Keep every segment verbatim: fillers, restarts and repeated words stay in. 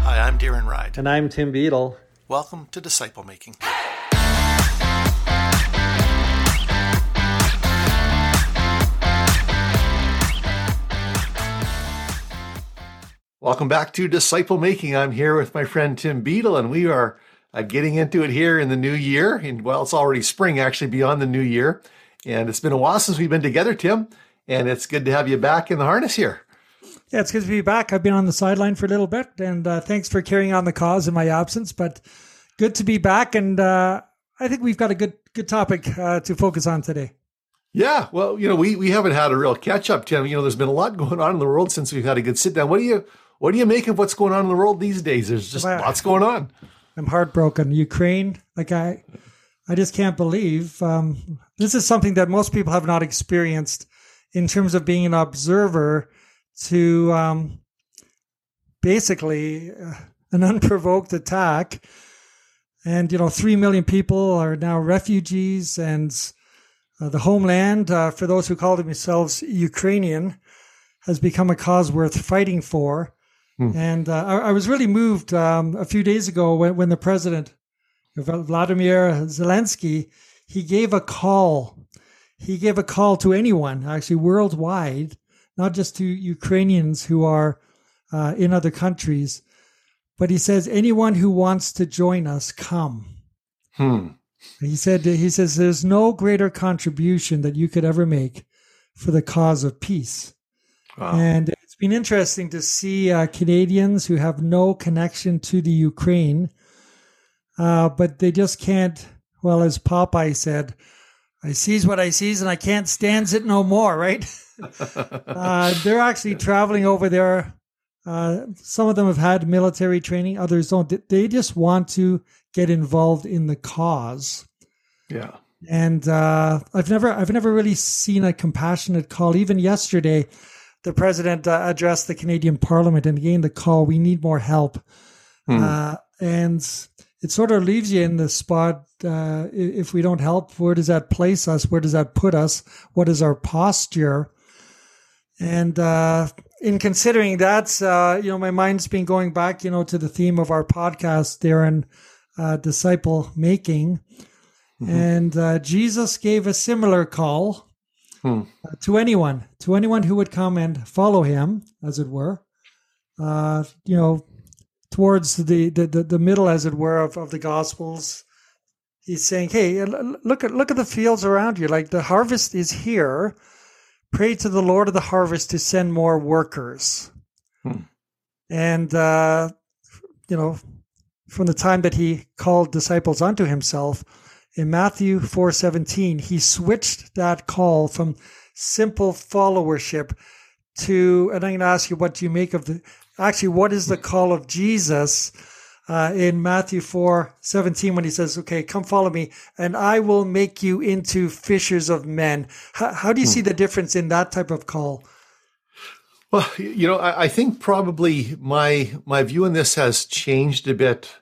Hi, I'm Darren Ride. And I'm Tim Beadle. Welcome to Disciple Making. Welcome back to Disciple Making. I'm here with my friend Tim Beadle, and we are uh, getting into it here in the new year. And well, it's already spring, actually, beyond the new year. And it's been a while since we've been together, Tim, and it's good to have you back in the harness here. Yeah, it's good to be back. I've been on the sideline for a little bit, and uh, thanks for carrying on the cause in my absence. But good to be back, and uh, I think we've got a good good topic uh, to focus on today. Yeah, well, you know, we we haven't had a real catch up, Tim. You know, there's been a lot going on in the world since we've had a good sit down. What do you What do you make of what's going on in the world these days? There's just well, lots going on. I'm heartbroken. Ukraine, like I, I just can't believe. Um, this is something that most people have not experienced in terms of being an observer to um, basically uh, an unprovoked attack. And, you know, three million people are now refugees, and uh, the homeland, uh, for those who call themselves Ukrainian, has become a cause worth fighting for. Hmm. And uh, I, I was really moved um, a few days ago when, when the president, Vladimir Zelenskyy, he gave a call. He gave a call to anyone, actually worldwide, not just to Ukrainians who are uh, in other countries, but he says, anyone who wants to join us, come. Hmm. He said, he says, there's no greater contribution that you could ever make for the cause of peace. Wow. And it's been interesting to see uh, Canadians who have no connection to the Ukraine, uh, but they just can't, well, as Popeye said, I sees what I sees and I can't stands it no more, right? uh, they're actually traveling over there. Uh, some of them have had military training, others don't. They just want to get involved in the cause. Yeah. And uh, I've never, I've never really seen a compassionate call. Even yesterday, the president uh, addressed the Canadian Parliament and again the call, we need more help. Mm. Uh, and it sort of leaves you in the spot. Uh, if we don't help, where does that place us? Where does that put us? What is our posture? And uh, in considering that, uh, you know, my mind's been going back, you know, to the theme of our podcast, Darren, uh, Disciple Making. Mm-hmm. And uh, Jesus gave a similar call. Hmm. Uh, to anyone, to anyone who would come and follow him, as it were, uh, you know, towards the, the, the middle, as it were, of, of the Gospels. He's saying, hey, look at look at the fields around you. Like, the harvest is here. Pray to the Lord of the harvest to send more workers. Hmm. And, uh, you know, from the time that he called disciples unto himself, in Matthew four seventeen, he switched that call from simple followership to, and I'm going to ask you, what do you make of the, actually, what is the call of Jesus uh, in Matthew four seventeen when he says, okay, come follow me, and I will make you into fishers of men. How, how do you see the difference in that type of call? Well, you know, I, I think probably my my view on this has changed a bit.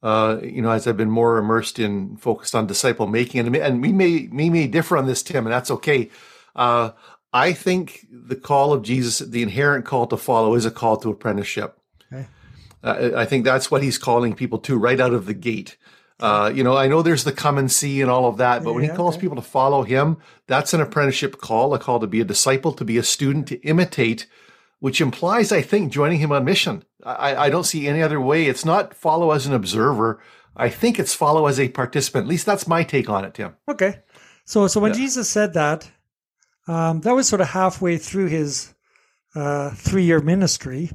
Uh, you know, as I've been more immersed in, focused on disciple making, and, and we may, we may differ on this, Tim, and that's okay. Uh, I think the call of Jesus, the inherent call to follow, is a call to apprenticeship. Okay. Uh, I think that's what he's calling people to right out of the gate. Uh, you know, I know there's the come and see and all of that, but when yeah, he calls okay. people to follow him, that's an apprenticeship call, a call to be a disciple, to be a student, to imitate, which implies, I think, joining him on mission. I, I don't see any other way. It's not follow as an observer. I think it's follow as a participant. At least that's my take on it, Tim. Okay. So so when yeah. Jesus said that, um, that was sort of halfway through his uh, three-year ministry.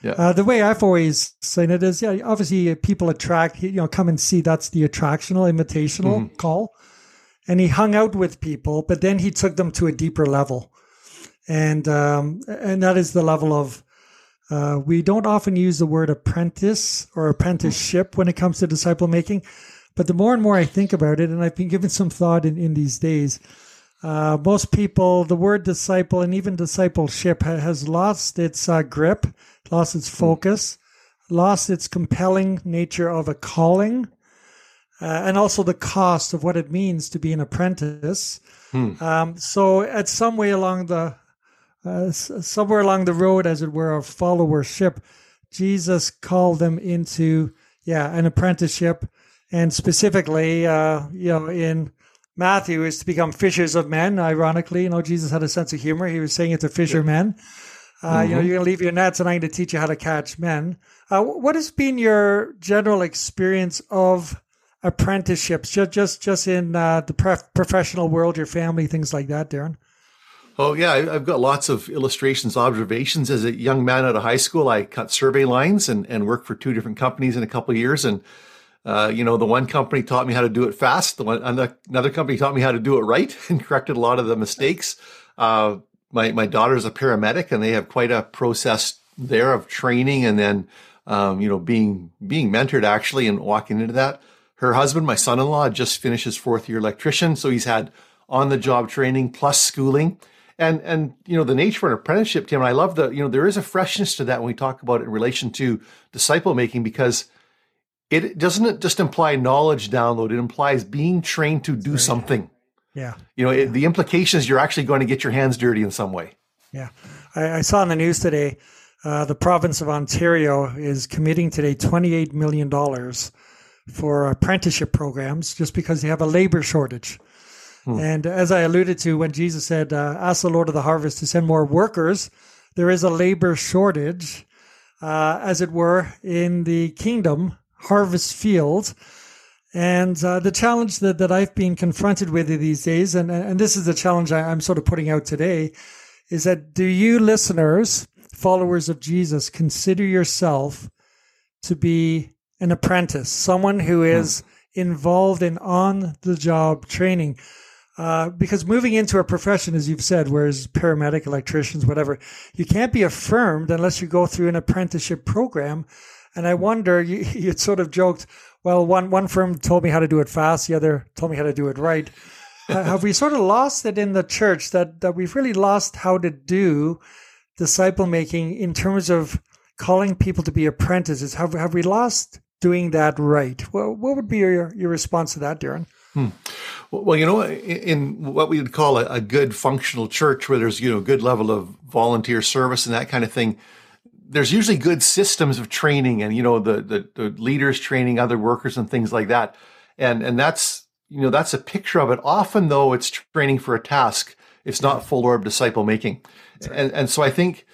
Yeah. Uh, the way I've always seen it is, yeah, obviously people attract, you know, come and see. That's the attractional, invitational mm-hmm. call. And he hung out with people, but then he took them to a deeper level. And um, and that is the level of, uh, we don't often use the word apprentice or apprenticeship when it comes to disciple making, but the more and more I think about it, and I've been given some thought in, in these days, uh, most people, the word disciple and even discipleship ha- has lost its uh, grip, lost its focus, lost its compelling nature of a calling, uh, and also the cost of what it means to be an apprentice. Hmm. Um, so at somewhere along the uh, somewhere along the road, as it were, of followership, Jesus called them into yeah an apprenticeship, and specifically, uh, you know, in Matthew is to become fishers of men. Ironically, you know, Jesus had a sense of humor. He was saying it to fishermen. Yeah. Uh, mm-hmm. You know, you're going to leave your nets, and I'm going to teach you how to catch men. Uh, what has been your general experience of apprenticeships, just just, just in uh, the prof- professional world, your family, things like that, Darren? Oh, yeah. I've got lots of illustrations, observations. As a young man out of high school, I cut survey lines and, and worked for two different companies in a couple of years. And, uh, you know, the one company taught me how to do it fast. The one, another company taught me how to do it right and corrected a lot of the mistakes. Uh My my daughter's a paramedic, and they have quite a process there of training, and then um, you know being being mentored actually, and walking into that. Her husband, my son-in-law, just finished his fourth year electrician, so he's had on-the-job training plus schooling, and and you know the nature of an apprenticeship, Tim. And I love the you know there is a freshness to that when we talk about it in relation to disciple making, because it doesn't just imply knowledge download; it implies being trained to do something. Yeah, you know, it, yeah. the implication is you're actually going to get your hands dirty in some way. Yeah, I, I saw in the news today, uh, the province of Ontario is committing today twenty-eight million dollars for apprenticeship programs just because they have a labor shortage. Hmm. And as I alluded to, when Jesus said, uh, ask the Lord of the harvest to send more workers, there is a labor shortage, uh, as it were, in the kingdom harvest field. And uh, the challenge that, that I've been confronted with these days, and, and this is the challenge I'm sort of putting out today, is that do you listeners, followers of Jesus, consider yourself to be an apprentice, someone who is involved in on-the-job training? Uh, because moving into a profession, as you've said, whereas paramedic, electricians, whatever, you can't be affirmed unless you go through an apprenticeship program. And I wonder, you, you sort of joked, well, one, one firm told me how to do it fast, the other told me how to do it right. Uh, have we sort of lost it in the church that, that we've really lost how to do disciple making in terms of calling people to be apprentices? Have, have we lost doing that right? Well, what would be your, your response to that, Darren? Hmm. Well, you know, in what we would call a, a good functional church where there's, you know, good level of volunteer service and that kind of thing, there's usually good systems of training and, you know, the, the, the leaders training other workers and things like that. And, and that's, you know, that's a picture of it. Often though, it's training for a task. It's not full orb disciple making. Right. And, and so I think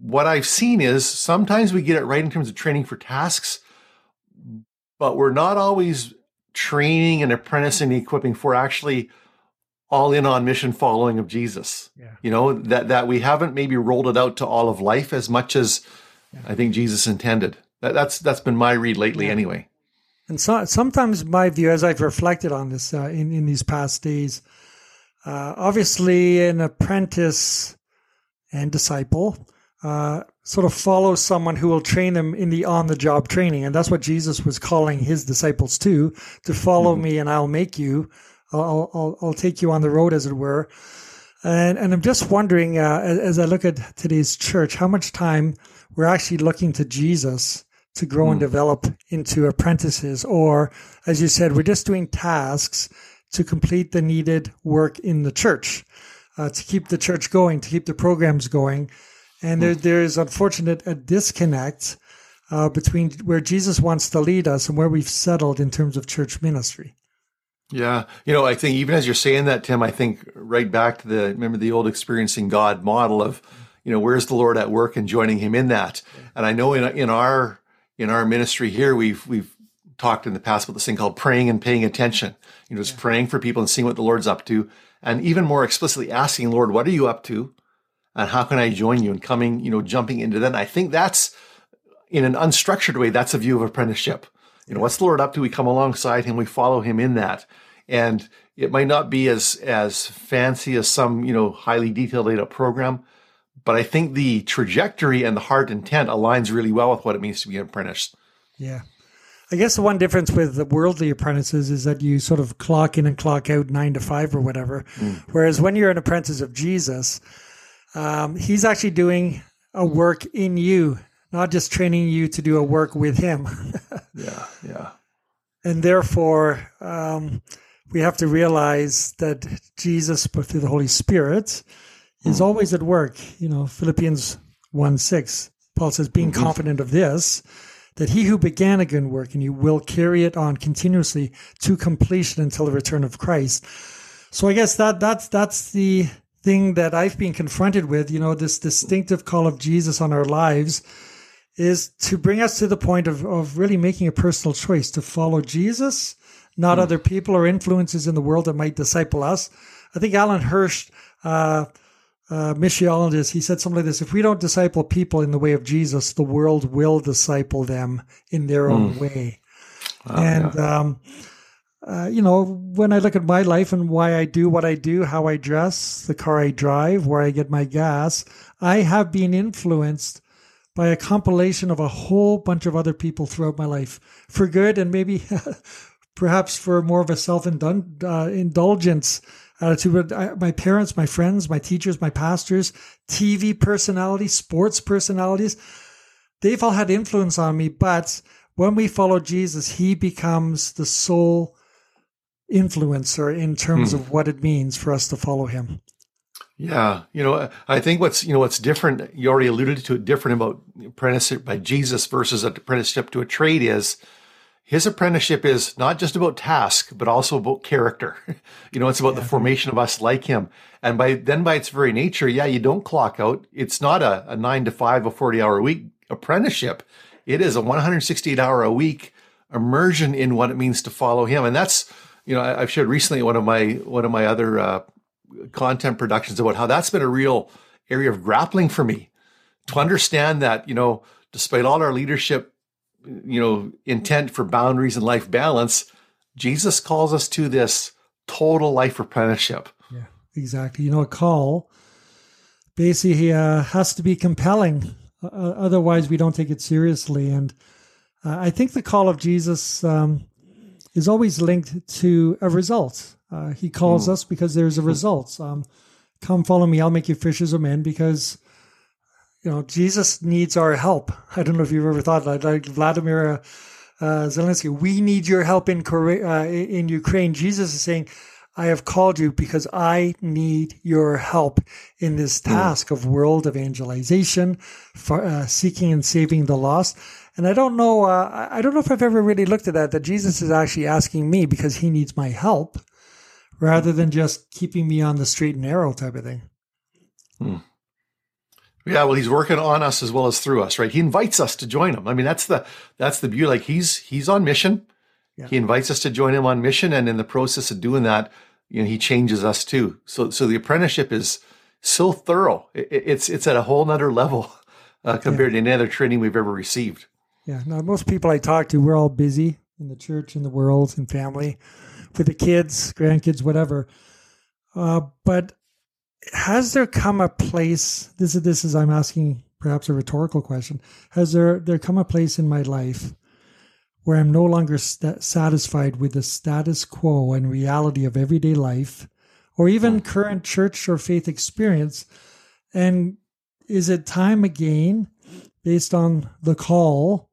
what I've seen is sometimes we get it right in terms of training for tasks, but we're not always training and apprenticing and equipping for actually all in on mission following of Jesus, yeah. you know, that, that we haven't maybe rolled it out to all of life as much as yeah. I think Jesus intended. That, that's, that's been my read lately yeah. anyway. And so, sometimes my view, as I've reflected on this uh, in, in these past days, uh, obviously an apprentice and disciple uh, sort of follows someone who will train them in the on-the-job training. And that's what Jesus was calling his disciples to, to follow mm-hmm. me and I'll make you. I'll, I'll I'll take you on the road, as it were, and and I'm just wondering uh, as, as I look at today's church, how much time we're actually looking to Jesus to grow mm. and develop into apprentices, or as you said, we're just doing tasks to complete the needed work in the church, uh, to keep the church going, to keep the programs going, and mm. there there is unfortunate a disconnect uh, between where Jesus wants to lead us and where we've settled in terms of church ministry. Yeah. You know, I think even as you're saying that, Tim, I think right back to the, remember the old experiencing God model of, you know, where's the Lord at work and joining him in that. And I know in in our, in our ministry here, we've, we've talked in the past about this thing called praying and paying attention, you know, just yeah. praying for people and seeing what the Lord's up to. And even more explicitly asking, Lord, what are you up to? And how can I join you? And coming, you know, jumping into that. And I think that's in an unstructured way, that's a view of apprenticeship. You know, what's the Lord up to? We come alongside him, we follow him in that. And it might not be as as fancy as some, you know, highly detailed laid out program, but I think the trajectory and the heart intent aligns really well with what it means to be an apprentice. Yeah. I guess the one difference with the worldly apprentices is that you sort of clock in and clock out nine to five or whatever. Mm. Whereas when you're an apprentice of Jesus, um, he's actually doing a work in you, not just training you to do a work with him. yeah, yeah. And therefore, um, we have to realize that Jesus, but through the Holy Spirit, is always at work. You know, Philippians one six, Paul says, being confident of this, that he who began a good work in you will carry it on continuously to completion until the return of Christ. So I guess that that's that's the thing that I've been confronted with, you know, this distinctive call of Jesus on our lives is to bring us to the point of, of really making a personal choice to follow Jesus, not mm. other people or influences in the world that might disciple us. I think Alan Hirsch, uh, uh, missiologist, he said something like this: if we don't disciple people in the way of Jesus, the world will disciple them in their mm. own way. Oh, and, yeah. um, Uh, you know, when I look at my life and why I do what I do, how I dress, the car I drive, where I get my gas, I have been influenced by a compilation of a whole bunch of other people throughout my life, for good and maybe perhaps for more of a self-indulgence attitude. Uh, my parents, my friends, my teachers, my pastors, T V personalities, sports personalities, they've all had influence on me. But when we follow Jesus, he becomes the sole influencer in terms hmm. of what it means for us to follow him. Yeah. You know, I think what's, you know, what's different, you already alluded to it, different about apprenticeship by Jesus versus apprenticeship to a trade is his apprenticeship is not just about task, but also about character. You know, it's about yeah. the formation of us like him. And by then by its very nature, yeah, you don't clock out. It's not a, a nine to five or forty hour a week apprenticeship. It is a one hundred sixty-eight hour a week immersion in what it means to follow him. And that's, you know, I've shared recently one of my one of my other uh, content productions about how that's been a real area of grappling for me to understand that, you know, despite all our leadership, you know, intent for boundaries and life balance, Jesus calls us to this total life apprenticeship. Yeah, exactly. You know, a call basically uh, has to be compelling. Uh, otherwise, we don't take it seriously. And uh, I think the call of Jesus um is always linked to a result. Uh, he calls mm. us because there's a result. Um, come follow me, I'll make you fishers of men, because, you know, Jesus needs our help. I don't know if you've ever thought that, like Vladimir uh, Zelenskyy, we need your help in, Korea, uh, in Ukraine. Jesus is saying, I have called you because I need your help in this task mm. of world evangelization, for, uh, seeking and saving the lost. And I don't know, uh, I don't know if I've ever really looked at that, that Jesus is actually asking me because he needs my help rather than just keeping me on the straight and narrow type of thing. Hmm. Yeah, well, he's working on us as well as through us, right? He invites us to join him. I mean, that's the that's the beauty. Like he's he's on mission. Yeah. He invites us to join him on mission. And in the process of doing that, you know, he changes us too. So so the apprenticeship is so thorough. It, it's, it's at a whole nother level uh, compared yeah. to any other training we've ever received. Yeah, now most people I talk to, we're all busy in the church, in the world, in family, with the kids, grandkids, whatever. Uh, but has there come a place, this is, this is I'm asking perhaps a rhetorical question, has there, there come a place in my life where I'm no longer st- satisfied with the status quo and reality of everyday life, or even current church or faith experience? And is it time again, based on the call,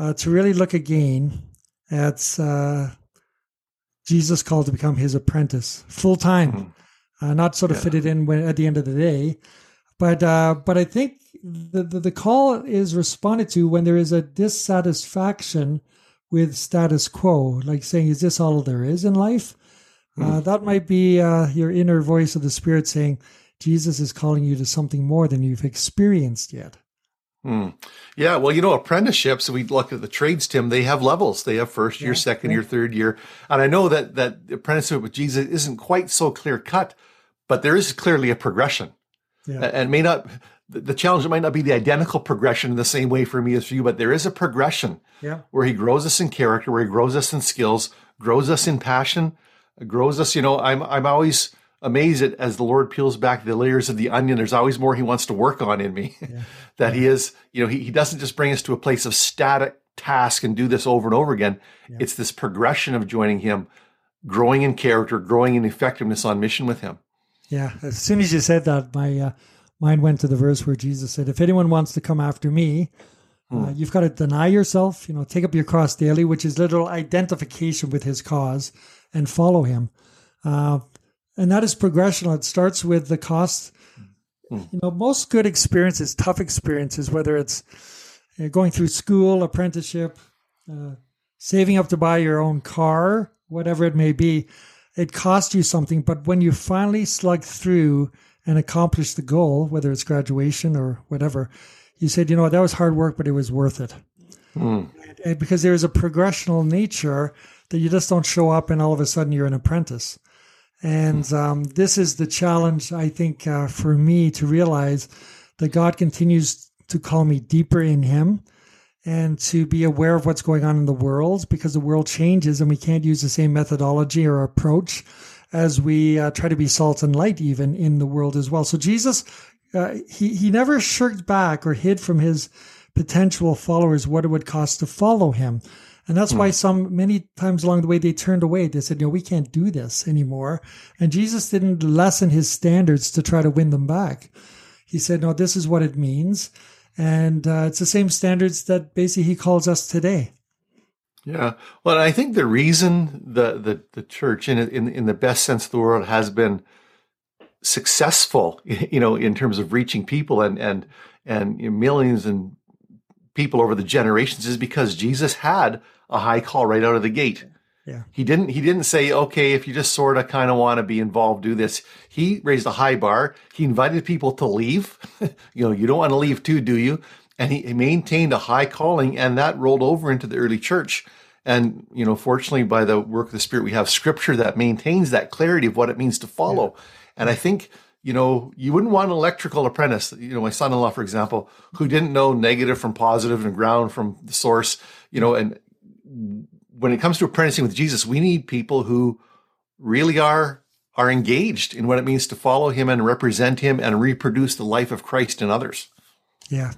Uh, to really look again at uh, Jesus' call to become his apprentice full time, uh, not sort of yeah. fit it in when, at the end of the day, but uh, but I think the, the the call is responded to when there is a dissatisfaction with status quo, like saying, "Is this all there is in life?" Mm. Uh, that might be uh, your inner voice of the Spirit saying, "Jesus is calling you to something more than you've experienced yet." Hmm. Yeah, well, you know, apprenticeships, we look at the trades, Tim, they have levels. They have first year, yeah, second yeah. year, third year. And I know that that apprenticeship with Jesus isn't quite so clear cut, but there is clearly a progression. Yeah. And may not, the challenge might not be the identical progression in the same way for me as for you, but there is a progression yeah. where he grows us in character, where he grows us in skills, grows us in passion, grows us, you know, I'm I'm always amazed at as the Lord peels back the layers of the onion, there's always more he wants to work on in me. Yeah. That he is, you know, he, he doesn't just bring us to a place of static task and do this over and over again. Yeah. It's this progression of joining him, growing in character, growing in effectiveness on mission with him. Yeah. As soon as you said that, my uh, mind went to the verse where Jesus said, if anyone wants to come after me, hmm. uh, you've got to deny yourself, you know, take up your cross daily, which is literal identification with his cause, and follow him. Uh, and that is progressional. It starts with the cost. You know, most good experiences, tough experiences, whether it's going through school, apprenticeship, uh, saving up to buy your own car, whatever it may be, it costs you something. But when you finally slug through and accomplish the goal, whether it's graduation or whatever, you said, you know, that was hard work, but it was worth it. Mm. And, and because there is a progressional nature that you just don't show up and all of a sudden you're an apprentice. And um, this is the challenge, I think, uh, for me to realize that God continues to call me deeper in him and to be aware of what's going on in the world, because the world changes and we can't use the same methodology or approach as we uh, try to be salt and light even in the world as well. So Jesus, uh, he, he never shirked back or hid from his potential followers what it would cost to follow him. And that's why some, many times along the way, they turned away. They said, no, we can't do this anymore. And Jesus didn't lessen his standards to try to win them back. He said, no, this is what it means. And uh, it's the same standards that basically he calls us today. Yeah. Well, I think the reason the the, the church, in, in in the best sense of the word, has been successful, you know, in terms of reaching people and, and, and you know, millions and people over the generations, is because Jesus had a high call right out of the gate. Yeah. He didn't, he didn't say, okay, if you just sort of kind of want to be involved, do this. He raised a high bar. He invited people to leave. You know, you don't want to leave too, do you? And he, he maintained a high calling, and that rolled over into the early church. And, you know, fortunately, by the work of the Spirit, we have scripture that maintains that clarity of what it means to follow. Yeah. And I think, you know, you wouldn't want an electrical apprentice, you know, my son-in-law, for example, who didn't know negative from positive and ground from the source, you know, and when it comes to apprenticing with Jesus, we need people who really are, are engaged in what it means to follow him and represent him and reproduce the life of Christ in others. Yeah.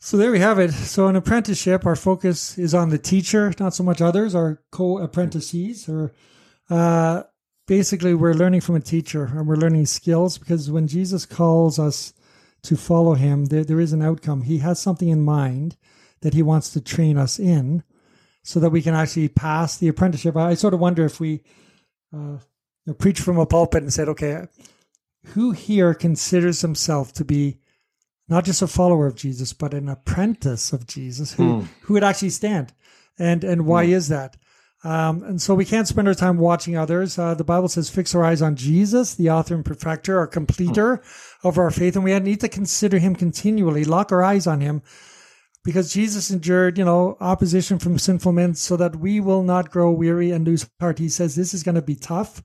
So there we have it. So in apprenticeship, our focus is on the teacher, not so much others, our co-apprentices, or, uh, basically, we're learning from a teacher and we're learning skills, because when Jesus calls us to follow him, there, there is an outcome. He has something in mind that he wants to train us in so that we can actually pass the apprenticeship. I, I sort of wonder if we uh, you know, preach from a pulpit and said, okay, who here considers himself to be not just a follower of Jesus, but an apprentice of Jesus? Who, mm. who would actually stand? And, and why mm. is that? Um, and so we can't spend our time watching others. Uh, the Bible says, fix our eyes on Jesus, the author and perfecter, our completer of our faith. And we need to consider him continually, lock our eyes on him, because Jesus endured, you know, opposition from sinful men so that we will not grow weary and lose heart. He says, this is going to be tough,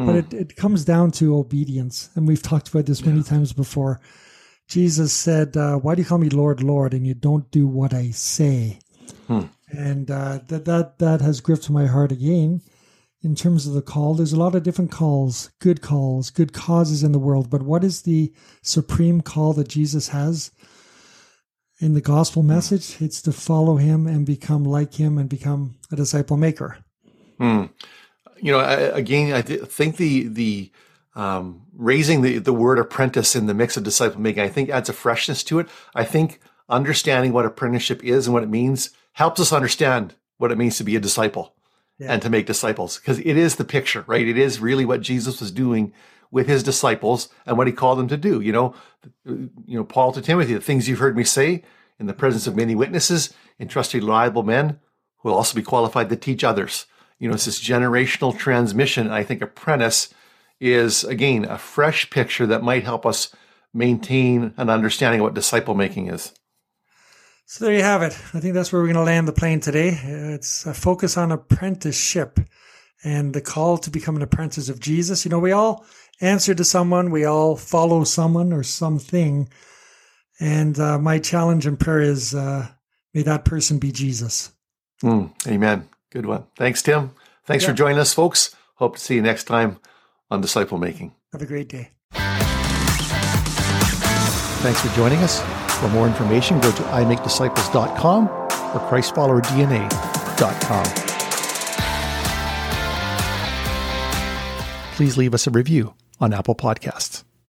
mm. but it, it comes down to obedience. And we've talked about this many yeah. times before. Jesus said, uh, why do you call me Lord, Lord, and you don't do what I say? Hmm. And uh, that that that has gripped my heart again. In terms of the call, there's a lot of different calls, good calls, good causes in the world. But what is the supreme call that Jesus has in the gospel message? It's to follow him and become like him and become a disciple maker. Hmm. You know, I, again, I th- think the the um, raising the, the word apprentice in the mix of disciple making, I think, adds a freshness to it. I think understanding what apprenticeship is and what it means helps us understand what it means to be a disciple yeah. and to make disciples, because it is the picture, right? It is really what Jesus was doing with his disciples and what he called them to do. You know, you know, Paul to Timothy, the things you've heard me say in the presence of many witnesses, entrust reliable men who will also be qualified to teach others. You know, it's this generational transmission. And I think apprentice is, again, a fresh picture that might help us maintain an understanding of what disciple making is. So there you have it. I think that's where we're going to land the plane today. It's a focus on apprenticeship and the call to become an apprentice of Jesus. You know, we all answer to someone. We all follow someone or something. And uh, my challenge and prayer is, uh, may that person be Jesus. Mm, amen. Good one. Thanks, Tim. Thanks yeah. for joining us, folks. Hope to see you next time on Disciple Making. Have a great day. Thanks for joining us. For more information, go to i make disciples dot com or Christ Follower D N A dot com. Please leave us a review on Apple Podcasts.